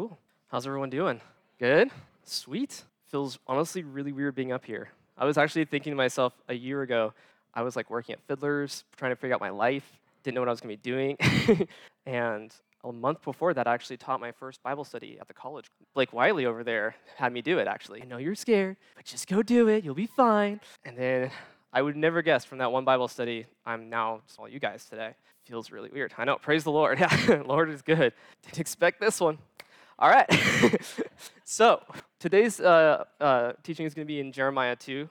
Cool. How's everyone doing? Good? Sweet. Feels honestly really weird being up here. I was actually thinking to myself a year ago, I was like working at Fiddler's, trying to figure out my life, didn't know what I was going to be doing. And a month before that, I actually taught my first Bible study at the college. Blake Wiley over there had me do it, actually. I know you're scared, but just go do it. You'll be fine. And then I would never guess from that one Bible study, I'm now just all you guys today. Feels really weird. I know. Praise the Lord. Yeah, Lord is good. Didn't expect this one. All right. So today's teaching is going to be in Jeremiah 2.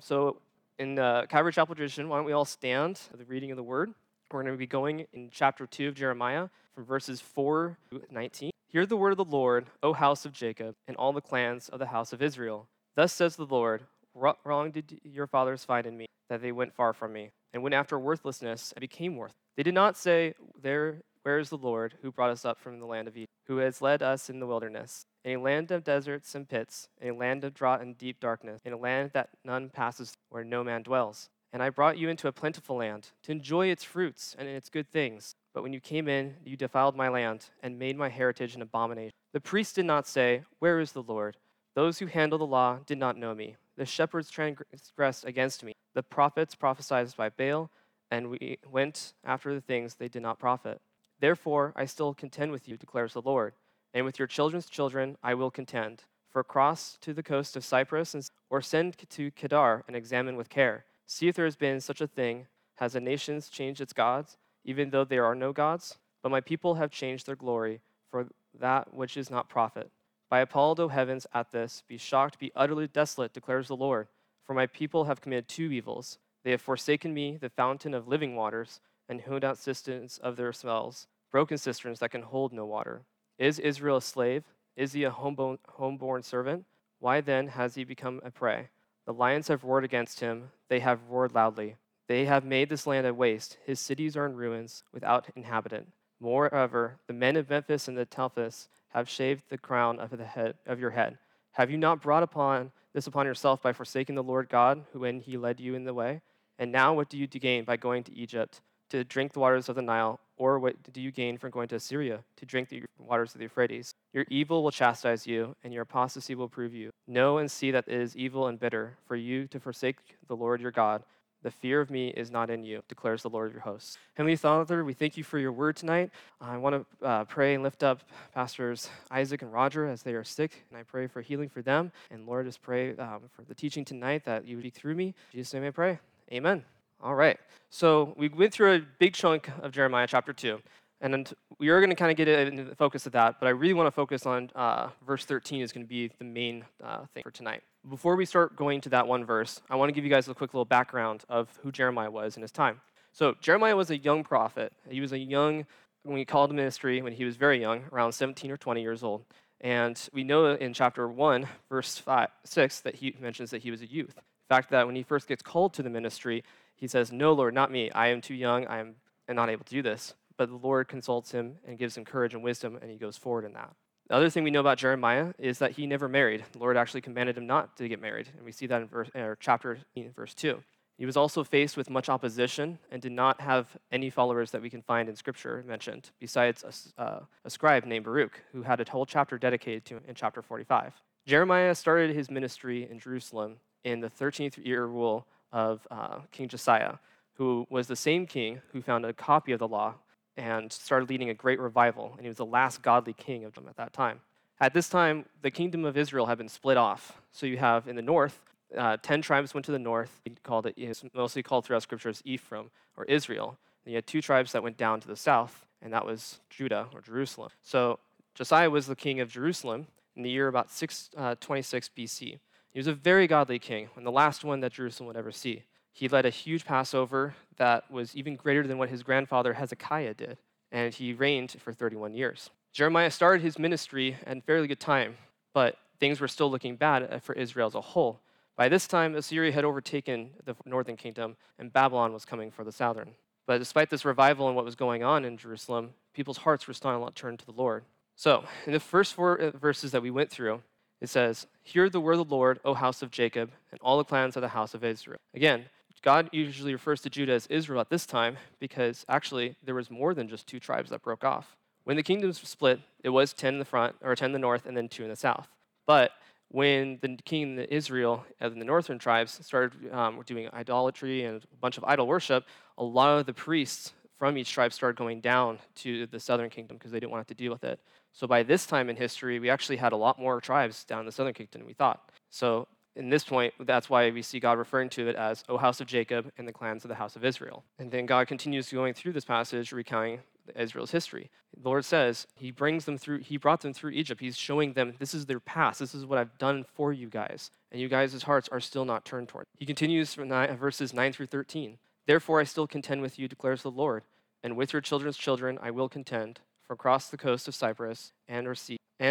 So in Calvary Chapel tradition, why don't we all stand for the reading of the word. We're going to be going in chapter 2 of Jeremiah from verses 4 to 19. Hear the word of the Lord, O house of Jacob, and all the clans of the house of Israel. Thus says the Lord, what wrong did your fathers find in me, that they went far from me, and went after worthlessness and became worthless? They did not say, where is the Lord who brought us up from the land of Egypt, who has led us in the wilderness, in a land of deserts and pits, in a land of drought and deep darkness, in a land that none passes, where no man dwells. And I brought you into a plentiful land, to enjoy its fruits and its good things. But when you came in, you defiled my land, and made my heritage an abomination. The priests did not say, where is the Lord? Those who handle the law did not know me. The shepherds transgressed against me. The prophets prophesied by Baal, and we went after the things they did not profit. Therefore, I still contend with you, declares the Lord. And with your children's children, I will contend. For cross to the coast of Cyprus, or send to Kedar and examine with care. See if there has been such a thing. Has a nation changed its gods, even though there are no gods? But my people have changed their glory for that which is not profit. Be appalled, O heavens, at this. Be shocked, be utterly desolate, declares the Lord. For my people have committed two evils. They have forsaken me, the fountain of living waters, and hewn out cisterns of their wells, broken cisterns that can hold no water. Is Israel a slave? Is he a homeborn servant? Why then has he become a prey? The lions have roared against him. They have roared loudly. They have made this land a waste. His cities are in ruins, without inhabitant. Moreover, the men of Memphis and the Taphraene have shaved the crown of the head of your head. Have you not brought upon yourself by forsaking the Lord God, when he led you in the way? And now what do you gain by going to Egypt to drink the waters of the Nile? Or what do you gain from going to Assyria to drink the waters of the Euphrates? Your evil will chastise you, and your apostasy will prove you. Know and see that it is evil and bitter for you to forsake the Lord your God. The fear of me is not in you, declares the Lord of your hosts. Heavenly Father, we thank you for your word tonight. I want to pray and lift up Pastors Isaac and Roger as they are sick, and I pray for healing for them. And Lord, just pray for the teaching tonight that you would speak through me. In Jesus' name I pray. Amen. All right, so we went through a big chunk of Jeremiah chapter 2, and we are going to kind of get into the focus of that, but I really want to focus on verse 13 is going to be the main thing for tonight. Before we start going to that one verse, I want to give you guys a quick little background of who Jeremiah was in his time. So Jeremiah was a young prophet. He was a young, when he called to ministry, when he was very young, around 17 or 20 years old. And we know in chapter 1, verse 6, that he mentions that he was a youth. The fact that when he first gets called to the ministry, he says, no, Lord, not me. I am too young. I am not able to do this. But the Lord consults him and gives him courage and wisdom, and he goes forward in that. The other thing we know about Jeremiah is that he never married. The Lord actually commanded him not to get married, and we see that in chapter 18, verse 2. He was also faced with much opposition and did not have any followers that we can find in Scripture mentioned, besides a scribe named Baruch, who had a whole chapter dedicated to him in chapter 45. Jeremiah started his ministry in Jerusalem in the 13th year rule of King Josiah, who was the same king who found a copy of the law and started leading a great revival, and he was the last godly king of them at that time. At this time, the kingdom of Israel had been split off. So you have in the north, 10 tribes went to the north. It's mostly called throughout Scripture as Ephraim or Israel. And you had two tribes that went down to the south, and that was Judah or Jerusalem. So Josiah was the king of Jerusalem in the year about 626 BC. He was a very godly king, and the last one that Jerusalem would ever see. He led a huge Passover that was even greater than what his grandfather Hezekiah did, and he reigned for 31 years. Jeremiah started his ministry at a fairly good time, but things were still looking bad for Israel as a whole. By this time, Assyria had overtaken the northern kingdom, and Babylon was coming for the southern. But despite this revival and what was going on in Jerusalem, people's hearts were still not turned to the Lord. So, in the first four verses that we went through, it says, hear the word of the Lord, O house of Jacob, and all the clans of the house of Israel. Again, God usually refers to Judah as Israel at this time because actually there was more than just two tribes that broke off. When the kingdoms were split, it was 10 in the front, or 10 in the north, and then 2 in the south. But when the king of Israel and the northern tribes started doing idolatry and a bunch of idol worship, a lot of the priests from each tribe started going down to the southern kingdom because they didn't want to deal with it. So by this time in history, we actually had a lot more tribes down in the southern kingdom than we thought. So in this point, that's why we see God referring to it as, O house of Jacob and the clans of the house of Israel. And then God continues going through this passage, recounting Israel's history. The Lord says he brings them through, he brought them through Egypt. He's showing them, this is their past. This is what I've done for you guys. And you guys' hearts are still not turned toward. He continues from verses 9 through 13. Therefore I still contend with you, declares the Lord, and with your children's children I will contend, for across the coast of Cyprus and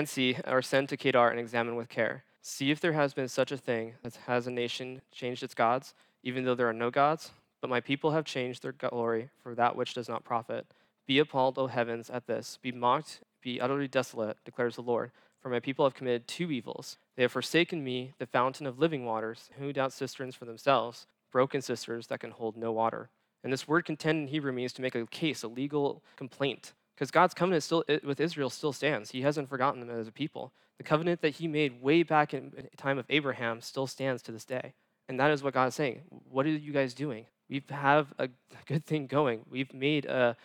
send to Kedar and examine with care. See if there has been such a thing as has a nation changed its gods, even though there are no gods, but my people have changed their glory for that which does not profit. Be appalled, O heavens, at this. Be mocked, be utterly desolate, declares the Lord. For my people have committed two evils. They have forsaken me, the fountain of living waters, who doubt cisterns for themselves, broken cisterns that can hold no water. And this word contend in Hebrew means to make a case, a legal complaint. Because God's covenant still with Israel still stands. He hasn't forgotten them as a people. The covenant that he made way back in the time of Abraham still stands to this day. And that is what God is saying. What are you guys doing? We have a good thing going. We've made a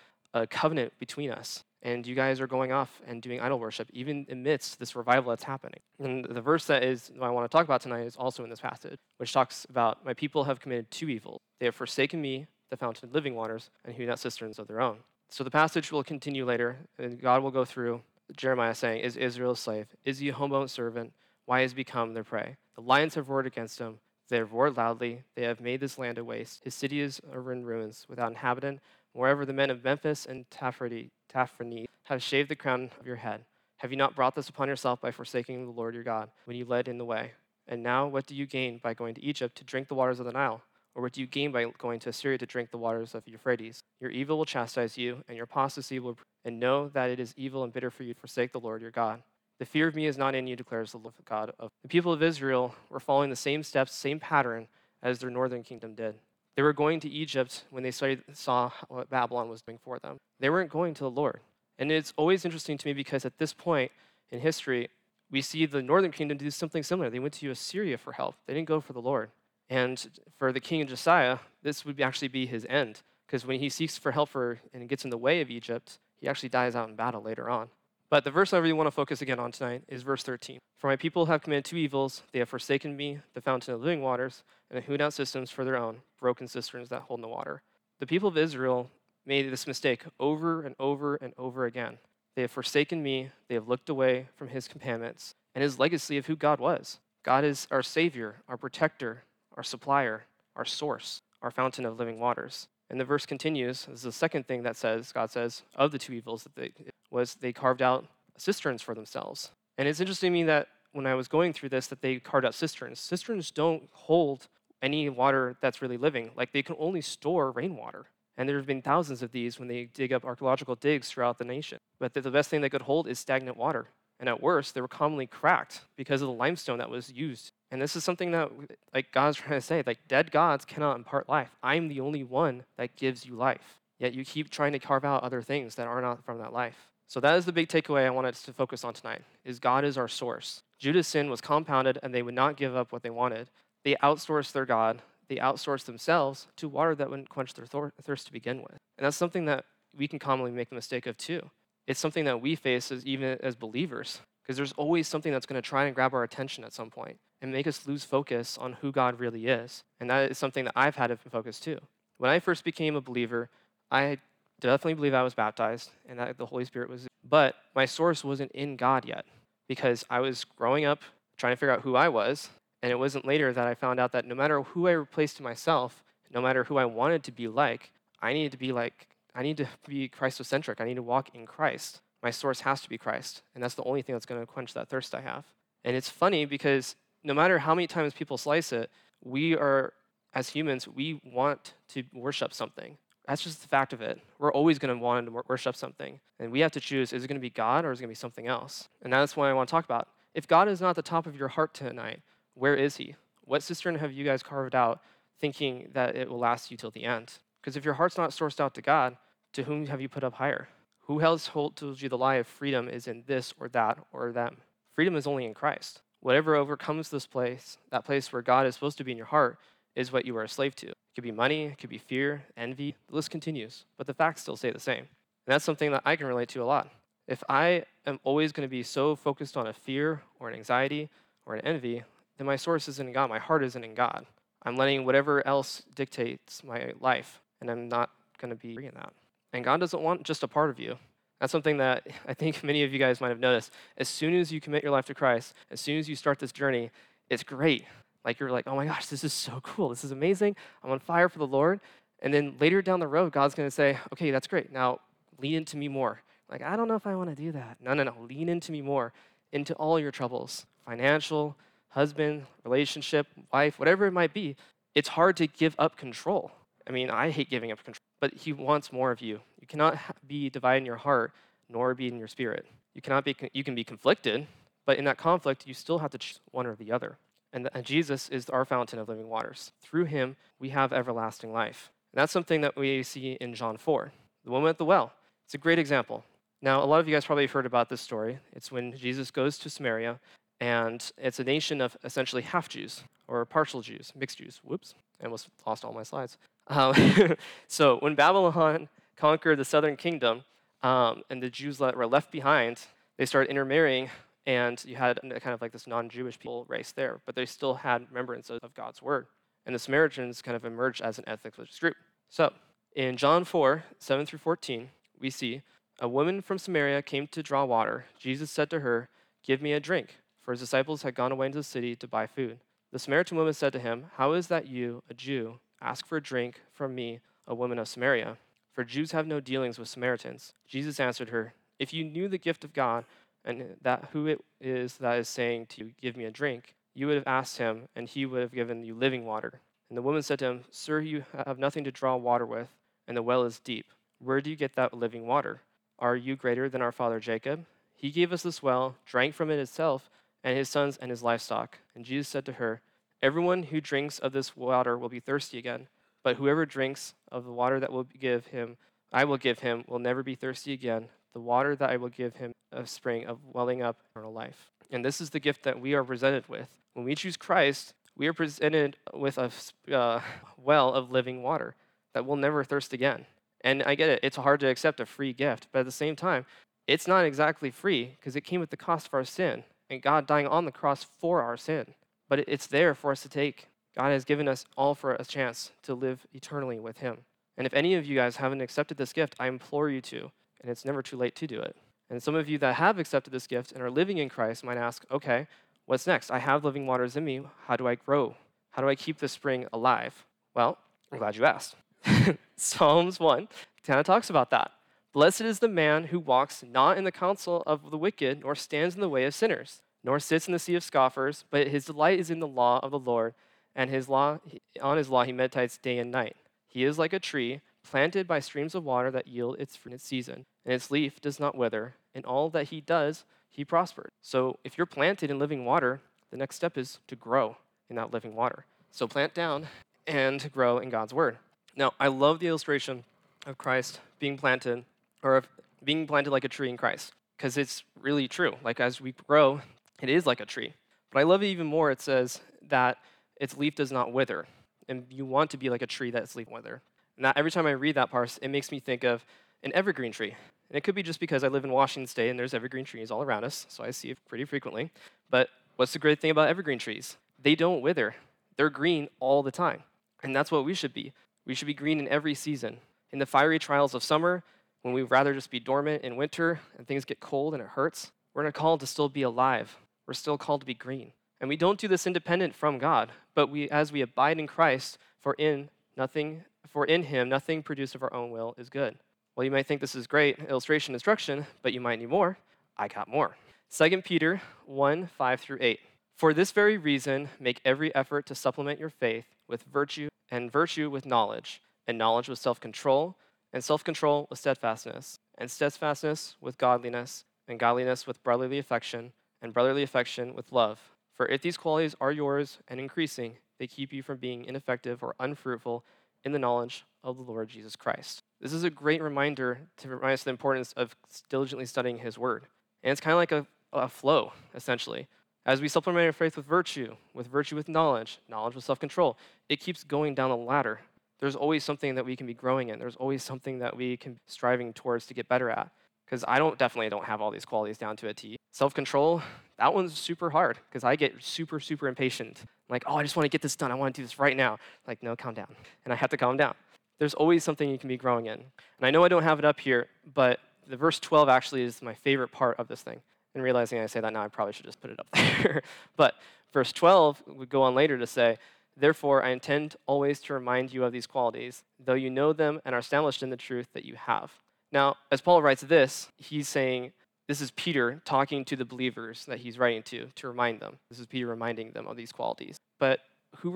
covenant between us, and you guys are going off and doing idol worship, even amidst this revival that's happening. And the verse that I want to talk about tonight is also in this passage, which talks about, my people have committed two evils. They have forsaken me, the fountain of living waters, and hewn out cisterns of their own. So the passage will continue later, and God will go through Jeremiah saying, is Israel a slave? Is he a homeborn servant? Why has he become their prey? The lions have roared against him. They have roared loudly. They have made this land a waste. His cities are in ruins, without inhabitant. Moreover, the men of Memphis and Taphraene have shaved the crown of your head. Have you not brought this upon yourself by forsaking the Lord your God when you led in the way? And now what do you gain by going to Egypt to drink the waters of the Nile? Or what do you gain by going to Assyria to drink the waters of Euphrates? Your evil will chastise you, and your apostasy will... And know that it is evil and bitter for you to forsake the Lord your God. The fear of me is not in you, declares the Lord God of... The people of Israel were following the same steps, same pattern as their northern kingdom did. They were going to Egypt when they saw what Babylon was doing for them. They weren't going to the Lord. And it's always interesting to me because at this point in history, we see the northern kingdom do something similar. They went to Assyria for help. They didn't go for the Lord. And for the king Josiah, this would actually be his end, because when he seeks for help and gets in the way of Egypt, he actually dies out in battle later on. But the verse I really want to focus again on tonight is verse 13. For my people have committed two evils. They have forsaken me, the fountain of living waters, and hewn out cisterns for their own, broken cisterns that hold no water. The people of Israel made this mistake over and over and over again. They have forsaken me. They have looked away from his commandments and his legacy of who God was. God is our savior, our protector, our supplier, our source, our fountain of living waters. And the verse continues. This is the second thing that says, God says, of the two evils that they carved out cisterns for themselves. And it's interesting to me that when I was going through this, that they carved out cisterns. Cisterns don't hold any water that's really living. Like, they can only store rainwater. And there have been thousands of these when they dig up archaeological digs throughout the nation. But the best thing they could hold is stagnant water. And at worst, they were commonly cracked because of the limestone that was used. And this is something that, like, God's trying to say, like, dead gods cannot impart life. I'm the only one that gives you life. Yet you keep trying to carve out other things that are not from that life. So that is the big takeaway I wanted us to focus on tonight, is God is our source. Judah's sin was compounded, and they would not give up what they wanted. They outsourced their God. They outsourced themselves to water that wouldn't quench their thirst to begin with. And that's something that we can commonly make the mistake of too. It's something that we face even as believers, because there's always something that's going to try and grab our attention at some point and make us lose focus on who God really is. And that is something that I've had to focus too. When I first became a believer, I definitely believe I was baptized and that the Holy Spirit was, but my source wasn't in God yet, because I was growing up trying to figure out who I was, and it wasn't later that I found out that no matter who I replaced to myself, no matter who I wanted to be like, I need to be Christocentric. I need to walk in Christ. My source has to be Christ, and that's the only thing that's going to quench that thirst I have. And it's funny because no matter how many times people slice it, we are, as humans, we want to worship something. That's just the fact of it. We're always going to want to worship something. And we have to choose, is it going to be God or is it going to be something else? And that's what I want to talk about. If God is not the top of your heart tonight, where is he? What cistern have you guys carved out thinking that it will last you till the end? Because if your heart's not sourced out to God, to whom have you put up higher? Who else holds you the lie of freedom is in this or that or them? Freedom is only in Christ. Whatever overcomes this place, that place where God is supposed to be in your heart, is what you are a slave to. It could be money, it could be fear, envy. The list continues, but the facts still stay the same. And that's something that I can relate to a lot. If I am always going to be so focused on a fear or an anxiety or an envy, then my source isn't in God, my heart isn't in God. I'm letting whatever else dictates my life, and I'm not going to be free in that. And God doesn't want just a part of you. That's something that I think many of you guys might have noticed. As soon as you commit your life to Christ, as soon as you start this journey, it's great. Like you're like, oh my gosh, this is so cool. This is amazing. I'm on fire for the Lord. And then later down the road, God's going to say, okay, that's great. Now lean into me more. Like, I don't know if I want to do that. No. Lean into me more, into all your troubles, financial, husband, relationship, wife, whatever it might be. It's hard to give up control. I mean, I hate giving up control, but he wants more of you. You cannot be divided in your heart, nor be in your spirit. You can be conflicted, but in that conflict, you still have to choose one or the other. And Jesus is our fountain of living waters. Through him, we have everlasting life. And that's something that we see in John 4, the woman at the well. It's a great example. Now, a lot of you guys probably have heard about this story. It's when Jesus goes to Samaria, and it's a nation of essentially half Jews, or partial Jews, mixed Jews. Whoops, I almost lost all my slides. So when Babylon conquered the southern kingdom, and the Jews were left behind, they started intermarrying, and you had kind of like this non-Jewish people race there, but they still had remembrance of God's word. And the Samaritans kind of emerged as an ethnic religious group. So in John 4, 7 through 14, we see, a woman from Samaria came to draw water. Jesus said to her, give me a drink, for his disciples had gone away into the city to buy food. The Samaritan woman said to him, how is that you, a Jew, ask for a drink from me, a woman of Samaria? For Jews have no dealings with Samaritans. Jesus answered her, if you knew the gift of God, and that who it is that is saying to you, give me a drink, you would have asked him, and he would have given you living water. And the woman said to him, sir, you have nothing to draw water with, and the well is deep. Where do you get that living water? Are you greater than our father Jacob? He gave us this well, drank from it himself, and his sons and his livestock. And Jesus said to her, everyone who drinks of this water will be thirsty again, but whoever drinks of the water that I will give him will never be thirsty again. The water that I will give him a spring of welling up eternal life. And this is the gift that we are presented with. When we choose Christ, we are presented with a well of living water that will never thirst again. And I get it. It's hard to accept a free gift. But at the same time, it's not exactly free because it came with the cost of our sin and God dying on the cross for our sin. But it's there for us to take. God has given us all for a chance to live eternally with him. And if any of you guys haven't accepted this gift, I implore you to. And it's never too late to do it. And some of you that have accepted this gift and are living in Christ might ask, okay, what's next? I have living waters in me. How do I grow? How do I keep this spring alive? Well, I'm glad you asked. Psalms 1 kind of talks about that. Blessed is the man who walks not in the counsel of the wicked, nor stands in the way of sinners, nor sits in the seat of scoffers, but his delight is in the law of the Lord, and on his law he meditates day and night. He is like a tree planted by streams of water that yield its fruit in its season, and its leaf does not wither. In all that he does, he prospers. So if you're planted in living water, the next step is to grow in that living water. So plant down and grow in God's word. Now, I love the illustration of Christ being planted, or of being planted like a tree in Christ, because it's really true. Like as we grow, it is like a tree. But I love it even more. It says that its leaf does not wither, and you want to be like a tree that's leaf wither. Now, every time I read that part, it makes me think of an evergreen tree. And it could be just because I live in Washington State and there's evergreen trees all around us, so I see it pretty frequently. But what's the great thing about evergreen trees? They don't wither. They're green all the time. And that's what we should be. We should be green in every season. In the fiery trials of summer, when we'd rather just be dormant in winter and things get cold and it hurts, we're called to still be alive. We're still called to be green. And we don't do this independent from God, but as we abide in Christ, for in him, nothing produced of our own will is good. Well, you might think this is great illustration instruction, but you might need more. I got more. 2 Peter 1, 5 through 8. For this very reason, make every effort to supplement your faith with virtue, and virtue with knowledge, and knowledge with self-control, and self-control with steadfastness, and steadfastness with godliness, and godliness with brotherly affection, and brotherly affection with love. For if these qualities are yours and increasing, they keep you from being ineffective or unfruitful in the knowledge of the Lord Jesus Christ. This is a great reminder to remind us the importance of diligently studying his word. And it's kind of like a flow, essentially. As we supplement our faith with virtue with knowledge, knowledge with self-control, it keeps going down the ladder. There's always something that we can be growing in. There's always something that we can be striving towards to get better at. Because I definitely don't have all these qualities down to a T. Self-control, that one's super hard because I get super, super impatient. I'm like, oh, I just want to get this done. I want to do this right now. Like, no, calm down. And I have to calm down. There's always something you can be growing in. And I know I don't have it up here, but the verse 12 actually is my favorite part of this thing. And realizing I say that now, I probably should just put it up there. But verse 12 would go on later to say, therefore, I intend always to remind you of these qualities, though you know them and are established in the truth that you have. Now, as Paul writes this, he's saying, this is Peter talking to the believers that he's writing to remind them. This is Peter reminding them of these qualities. But who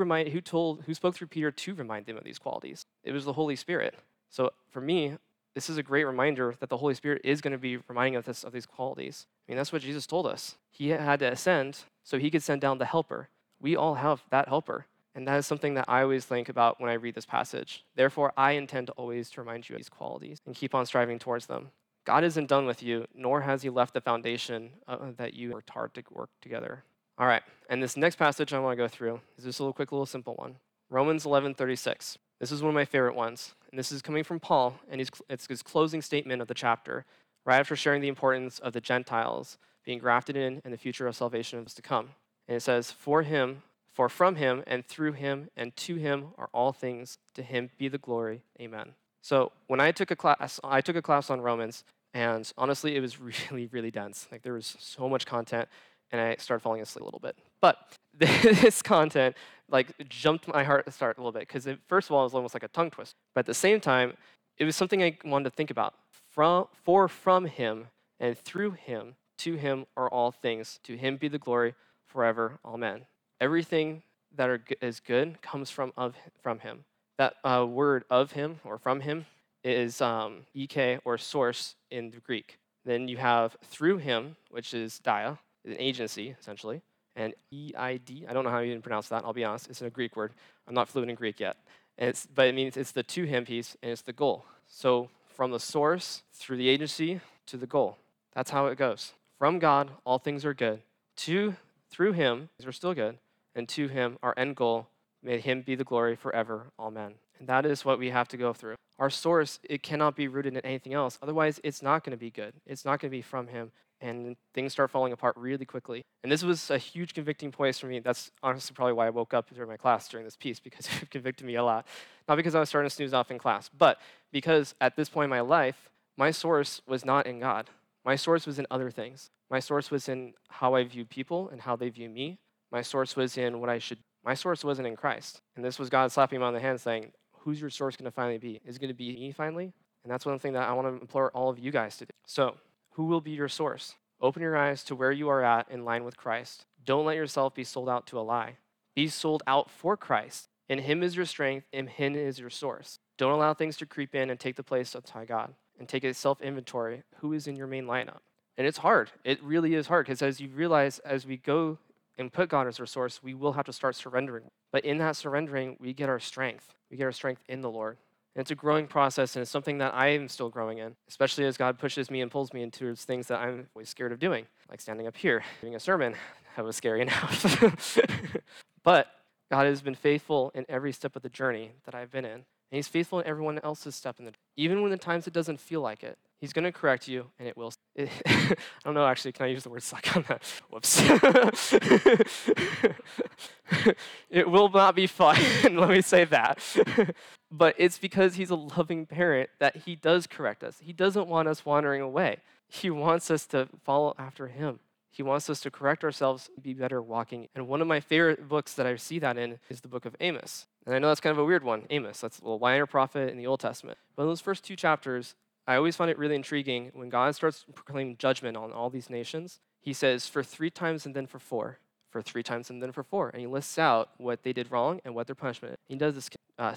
spoke through Peter to remind them of these qualities? It was the Holy Spirit. So for me, this is a great reminder that the Holy Spirit is going to be reminding us of these qualities. I mean, that's what Jesus told us. He had to ascend so he could send down the helper. We all have that helper. And that is something that I always think about when I read this passage. Therefore, I intend always to remind you of these qualities and keep on striving towards them. God isn't done with you, nor has he left the foundation that you worked hard to work together. All right, and this next passage I want to go through is just a little quick, little simple one. Romans 11:36. This is one of my favorite ones. And this is coming from Paul, and it's his closing statement of the chapter, right after sharing the importance of the Gentiles being grafted in and the future of salvation is to come. And it says, For from him and through him and to him are all things. To him be the glory. Amen. So when I took a class on Romans, and honestly, it was really, really dense. Like, there was so much content, and I started falling asleep a little bit. But this content, like, jumped my heart to start a little bit, because first of all, it was almost like a tongue twist. But at the same time, it was something I wanted to think about. From him and through him, to him are all things. To him be the glory forever. Amen. Everything that is good comes from him. That word of him or from him is ek or source in the Greek. Then you have through him, which is dia, an agency essentially, and eid. I don't know how you even pronounce that. I'll be honest; it's a Greek word. I'm not fluent in Greek yet, but it means it's the to him piece and it's the goal. So from the source through the agency to the goal. That's how it goes. From God, all things are good. Through him, these are still good. And to him, our end goal, may him be the glory forever. Amen. And that is what we have to go through. Our source, it cannot be rooted in anything else. Otherwise, it's not going to be good. It's not going to be from him. And things start falling apart really quickly. And this was a huge convicting point for me. That's honestly probably why I woke up during my class during this piece, because it convicted me a lot. Not because I was starting to snooze off in class, but because at this point in my life, my source was not in God. My source was in other things. My source was in how I view people and how they view me. My source was in what I should. My source wasn't in Christ. And this was God slapping me on the hand saying, who's your source going to finally be? Is it going to be me finally? And that's one thing that I want to implore all of you guys to do. So who will be your source? Open your eyes to where you are at in line with Christ. Don't let yourself be sold out to a lie. Be sold out for Christ. In him is your strength. In him is your source. Don't allow things to creep in and take the place of God. And take a self-inventory. Who is in your main lineup? And it's hard. It really is hard, because as you realize, as we go and put God as our source, we will have to start surrendering. But in that surrendering, we get our strength. We get our strength in the Lord. And it's a growing process, and it's something that I am still growing in, especially as God pushes me and pulls me into things that I'm always scared of doing, like standing up here, doing a sermon. That was scary enough. But God has been faithful in every step of the journey that I've been in. And he's faithful in everyone else's step in the even when the times it doesn't feel like it. He's going to correct you, and it will. I don't know, actually, can I use the word suck on that? Whoops. It will not be fun, let me say that. But it's because he's a loving parent that he does correct us. He doesn't want us wandering away. He wants us to follow after him. He wants us to correct ourselves and be better walking. And one of my favorite books that I see that in is the book of Amos. And I know that's kind of a weird one, Amos. That's a minor prophet in the Old Testament. But in those first two chapters, I always find it really intriguing when God starts proclaiming judgment on all these nations. He says, for 3 times and then for 4. For 3 times and then for 4. And he lists out what they did wrong and what their punishment is. He does this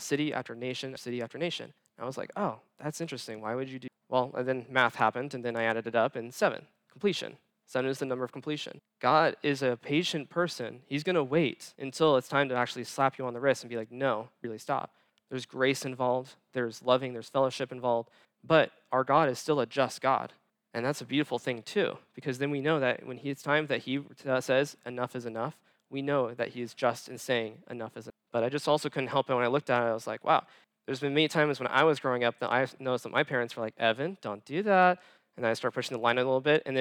city after nation, city after nation. And I was like, oh, that's interesting. Why would you do? Well, and then math happened, and then I added it up, and 7, completion. 7 is the number of completion. God is a patient person. He's going to wait until it's time to actually slap you on the wrist and be like, no, really stop. There's grace involved. There's loving. There's fellowship involved. But our God is still a just God. And that's a beautiful thing too, because then we know that when it's time that he says enough is enough, we know that he is just in saying enough is enough. But I just also couldn't help it when I looked at it. I was like, wow, there's been many times when I was growing up that I noticed that my parents were like, Evan, don't do that. And I start pushing the line a little bit. And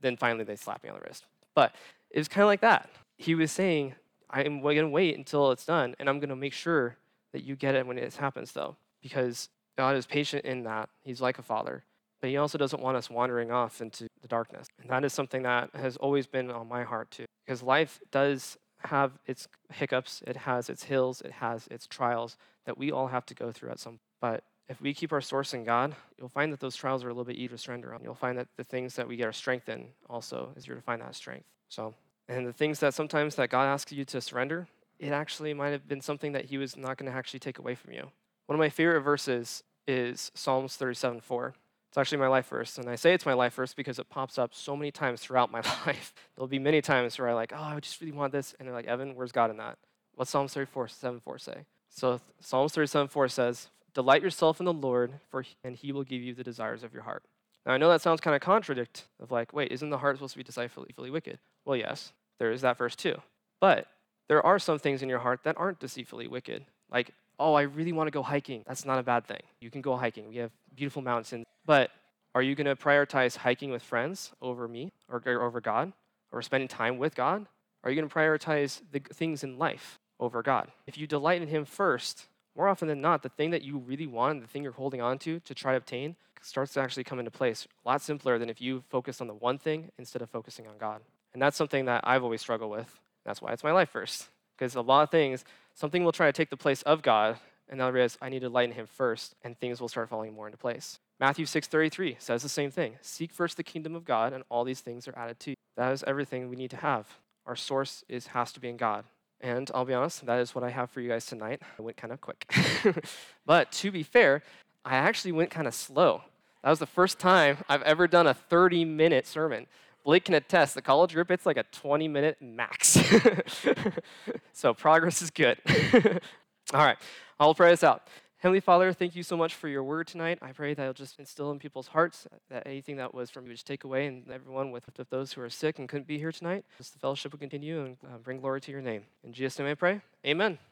then finally they slap me on the wrist. But it was kind of like that. He was saying, I'm going to wait until it's done. And I'm going to make sure that you get it when it happens though, because God is patient in that. He's like a father. But he also doesn't want us wandering off into the darkness. And that is something that has always been on my heart too. Because life does have its hiccups, it has its hills, it has its trials that we all have to go through at some point. But if we keep our source in God, you'll find that those trials are a little bit easier to surrender on. You'll find that the things that we get our strength in also is you're to find that strength. So, and the things that sometimes that God asks you to surrender, it actually might have been something that he was not going to actually take away from you. One of my favorite verses is Psalms 37:4. It's actually my life verse, and I say it's my life verse because it pops up so many times throughout my life. There'll be many times where I'm like, oh, I just really want this, and they're like, Evan, where's God in that? What's Psalms 37:4 say? So Psalms 37:4 says, delight yourself in the Lord, and he will give you the desires of your heart. Now, I know that sounds kind of contradict of like, wait, isn't the heart supposed to be deceitfully wicked? Well, yes, there is that verse too. But there are some things in your heart that aren't deceitfully wicked, like, oh, I really want to go hiking. That's not a bad thing. You can go hiking. We have beautiful mountains. But are you going to prioritize hiking with friends over me or over God or spending time with God? Are you going to prioritize the things in life over God? If you delight in him first, more often than not, the thing that you really want, the thing you're holding on to try to obtain, starts to actually come into place a lot simpler than if you focus on the one thing instead of focusing on God. And that's something that I've always struggled with. That's why it's my life verse. Because a lot of things, something will try to take the place of God, and I'll realize I need to lighten him first, and things will start falling more into place. Matthew 6:33 says the same thing. Seek first the kingdom of God, and all these things are added to you. That is everything we need to have. Our source has to be in God. And I'll be honest, that is what I have for you guys tonight. I went kind of quick. But to be fair, I actually went kind of slow. That was the first time I've ever done a 30-minute sermon. Blake can attest, the college group, it's like a 20-minute max. So progress is good. All right, I'll pray this out. Heavenly Father, thank you so much for your word tonight. I pray that you'll just instill in people's hearts that anything that was from you just take away, and everyone with those who are sick and couldn't be here tonight, just the fellowship will continue and bring glory to your name. In Jesus' name I pray, amen.